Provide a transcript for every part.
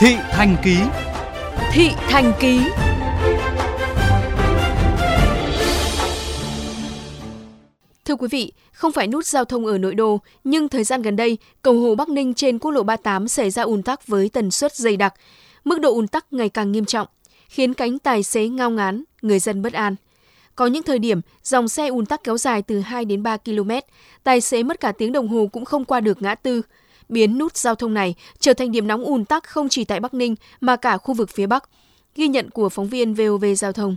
Thị Thành ký. Thưa quý vị, không phải nút giao thông ở nội đô, nhưng thời gian gần đây, cầu Hồ Bắc Ninh trên quốc lộ 38 xảy ra ùn tắc với tần suất dày đặc. Mức độ ùn tắc ngày càng nghiêm trọng, khiến cánh tài xế ngao ngán, người dân bất an. Có những thời điểm, dòng xe ùn tắc kéo dài từ 2 đến 3 km, tài xế mất cả tiếng đồng hồ cũng không qua được ngã tư, biến nút giao thông này trở thành điểm nóng ùn tắc không chỉ tại Bắc Ninh mà cả khu vực phía Bắc. Ghi nhận của phóng viên VOV Giao thông.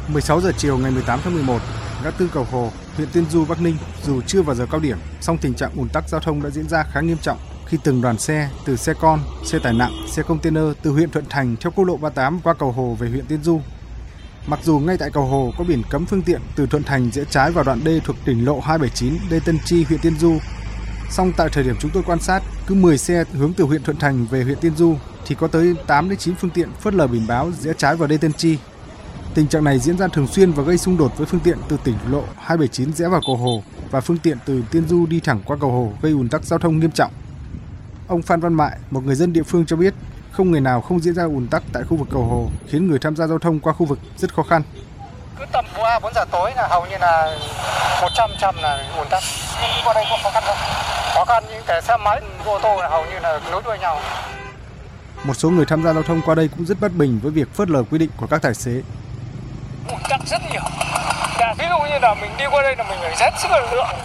Hồi 16 giờ chiều ngày 18 tháng 11, ngã tư Cầu Hồ, huyện Tiên Du, Bắc Ninh dù chưa vào giờ cao điểm, song tình trạng ùn tắc giao thông đã diễn ra khá nghiêm trọng khi từng đoàn xe từ xe con, xe tải nặng, xe container từ huyện Thuận Thành theo quốc lộ 38 qua Cầu Hồ về huyện Tiên Du. Mặc dù ngay tại Cầu Hồ có biển cấm phương tiện từ Thuận Thành rẽ trái vào đoạn D thuộc tỉnh lộ 279 D Tân Chi, huyện Tiên Du, song tại thời điểm chúng tôi quan sát, cứ 10 xe hướng từ huyện Thuận Thành về huyện Tiên Du thì có tới 8 đến 9 phương tiện phớt lờ biển báo rẽ trái vào D Tân Chi. Tình trạng này diễn ra thường xuyên và gây xung đột với phương tiện từ tỉnh lộ 279 rẽ vào Cầu Hồ và phương tiện từ Tiên Du đi thẳng qua Cầu Hồ, gây ùn tắc giao thông nghiêm trọng. Ông Phan Văn Mại, một người dân địa phương cho biết, không ngày nào không diễn ra ùn tắc tại khu vực Cầu Hồ, khiến người tham gia giao thông qua khu vực rất khó khăn. Cứ tầm 3-4 giờ tối là hầu như là 100% là ùn tắc. Nhưng qua đây có khó khăn không? Khó khăn, những cái xe máy, ô tô là hầu như là nối đuôi nhau. Một số người tham gia giao thông qua đây cũng rất bất bình với việc phớt lờ quy định của các tài xế. Ùn tắc rất nhiều. Ví dụ như là mình đi qua đây là mình phải rất sức lực lượng.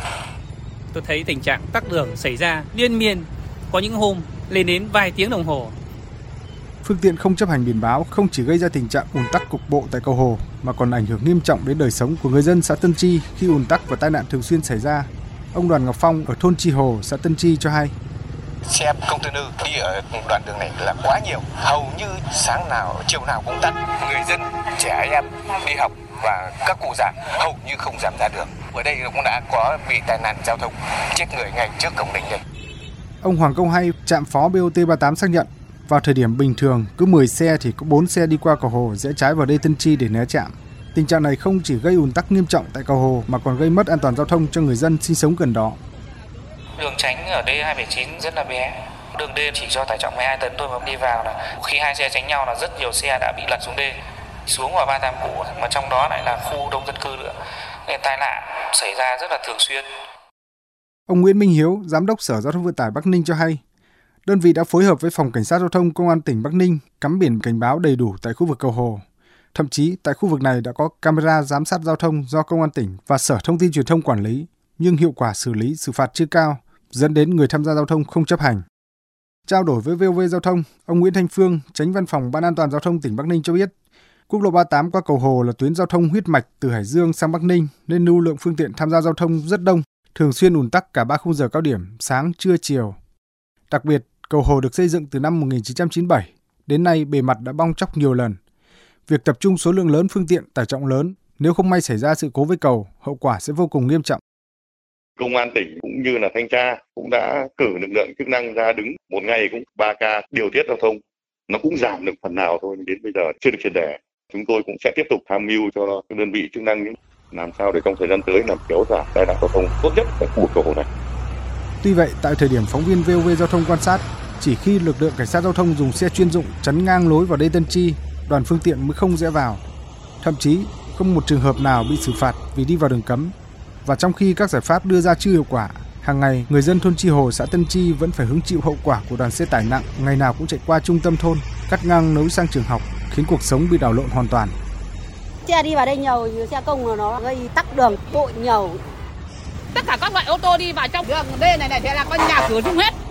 Tôi thấy tình trạng tắc đường xảy ra liên miên, có những hôm lên đến vài tiếng đồng hồ. Phương tiện không chấp hành biển báo không chỉ gây ra tình trạng ùn tắc cục bộ tại Cầu Hồ mà còn ảnh hưởng nghiêm trọng đến đời sống của người dân xã Tân Chi khi ùn tắc và tai nạn thường xuyên xảy ra. Ông Đoàn Ngọc Phong ở thôn Trí Hồ, xã Tân Chi cho hay. Xe container đi ở đoạn đường này là quá nhiều, hầu như sáng nào, chiều nào cũng tắc. Người dân, trẻ em đi học và các cụ già hầu như không dám ra đường. Ở đây cũng đã có bị tai nạn giao thông, chết người ngay trước cổng đình đây. Ông Hoàng Công Hay, trạm phó BOT 38 xác nhận, vào thời điểm bình thường, cứ 10 xe thì có 4 xe đi qua Cầu Hồ rẽ trái vào đê Tân Chi để né trạm. Tình trạng này không chỉ gây ùn tắc nghiêm trọng tại Cầu Hồ mà còn gây mất an toàn giao thông cho người dân sinh sống gần đó. Đường tránh ở D279 rất là bé. Đường D chỉ cho tải trọng 12 tấn thôi mà đi vào là khi hai xe tránh nhau là rất nhiều xe đã bị lật xuống D, xuống vào 38 cũ mà trong đó lại là khu đông dân cư nữa. Nên tai nạn xảy ra rất là thường xuyên. Ông Nguyễn Minh Hiếu, Giám đốc Sở Giao thông Vận tải Bắc Ninh cho hay, đơn vị đã phối hợp với Phòng Cảnh sát Giao thông Công an tỉnh Bắc Ninh cắm biển cảnh báo đầy đủ tại khu vực Cầu Hồ. Thậm chí tại khu vực này đã có camera giám sát giao thông do Công an tỉnh và Sở Thông tin Truyền thông quản lý, nhưng hiệu quả xử lý xử phạt chưa cao, dẫn đến người tham gia giao thông không chấp hành. Trao đổi với VOV Giao thông, ông Nguyễn Thanh Phương, Chánh Văn phòng Ban An toàn Giao thông tỉnh Bắc Ninh cho biết, quốc lộ 38 qua Cầu Hồ là tuyến giao thông huyết mạch từ Hải Dương sang Bắc Ninh nên lưu lượng phương tiện tham gia giao thông rất đông, thường xuyên ùn tắc cả 3 khung giờ cao điểm, sáng, trưa, chiều. Đặc biệt, Cầu Hồ được xây dựng từ năm 1997, đến nay bề mặt đã bong tróc nhiều lần. Việc tập trung số lượng lớn phương tiện tải trọng lớn, nếu không may xảy ra sự cố với cầu, hậu quả sẽ vô cùng nghiêm trọng. Công an tỉnh cũng như là thanh tra cũng đã cử lực lượng chức năng ra đứng một ngày cũng 3 ca điều tiết giao thông. Nó cũng giảm được phần nào thôi, đến bây giờ chưa được triệt để. Chúng tôi cũng sẽ tiếp tục tham mưu cho các đơn vị chức năng làm sao để trong thời gian tới làm kéo giảm tai nạn giao thông tốt nhất tại khu vực Cầu Hồ này. Tuy vậy, tại thời điểm phóng viên VOV Giao thông quan sát, chỉ khi lực lượng cảnh sát giao thông dùng xe chuyên dụng chắn ngang lối vào đê Tân Chi, đoàn phương tiện mới không rẽ vào. Thậm chí, không một trường hợp nào bị xử phạt vì đi vào đường cấm. Và trong khi các giải pháp đưa ra chưa hiệu quả, hàng ngày người dân thôn Chi Hồ, xã Tân Chi vẫn phải hứng chịu hậu quả của đoàn xe tải nặng ngày nào cũng chạy qua trung tâm thôn, cắt ngang nối sang trường học, khiến cuộc sống bị đảo lộn hoàn toàn. Xe đi vào đây nhiều, xe công nó gây tắc đường, bụi nhiều. Tất cả các loại ô tô đi vào trong đường D này sẽ là con nhà cửa chung hết.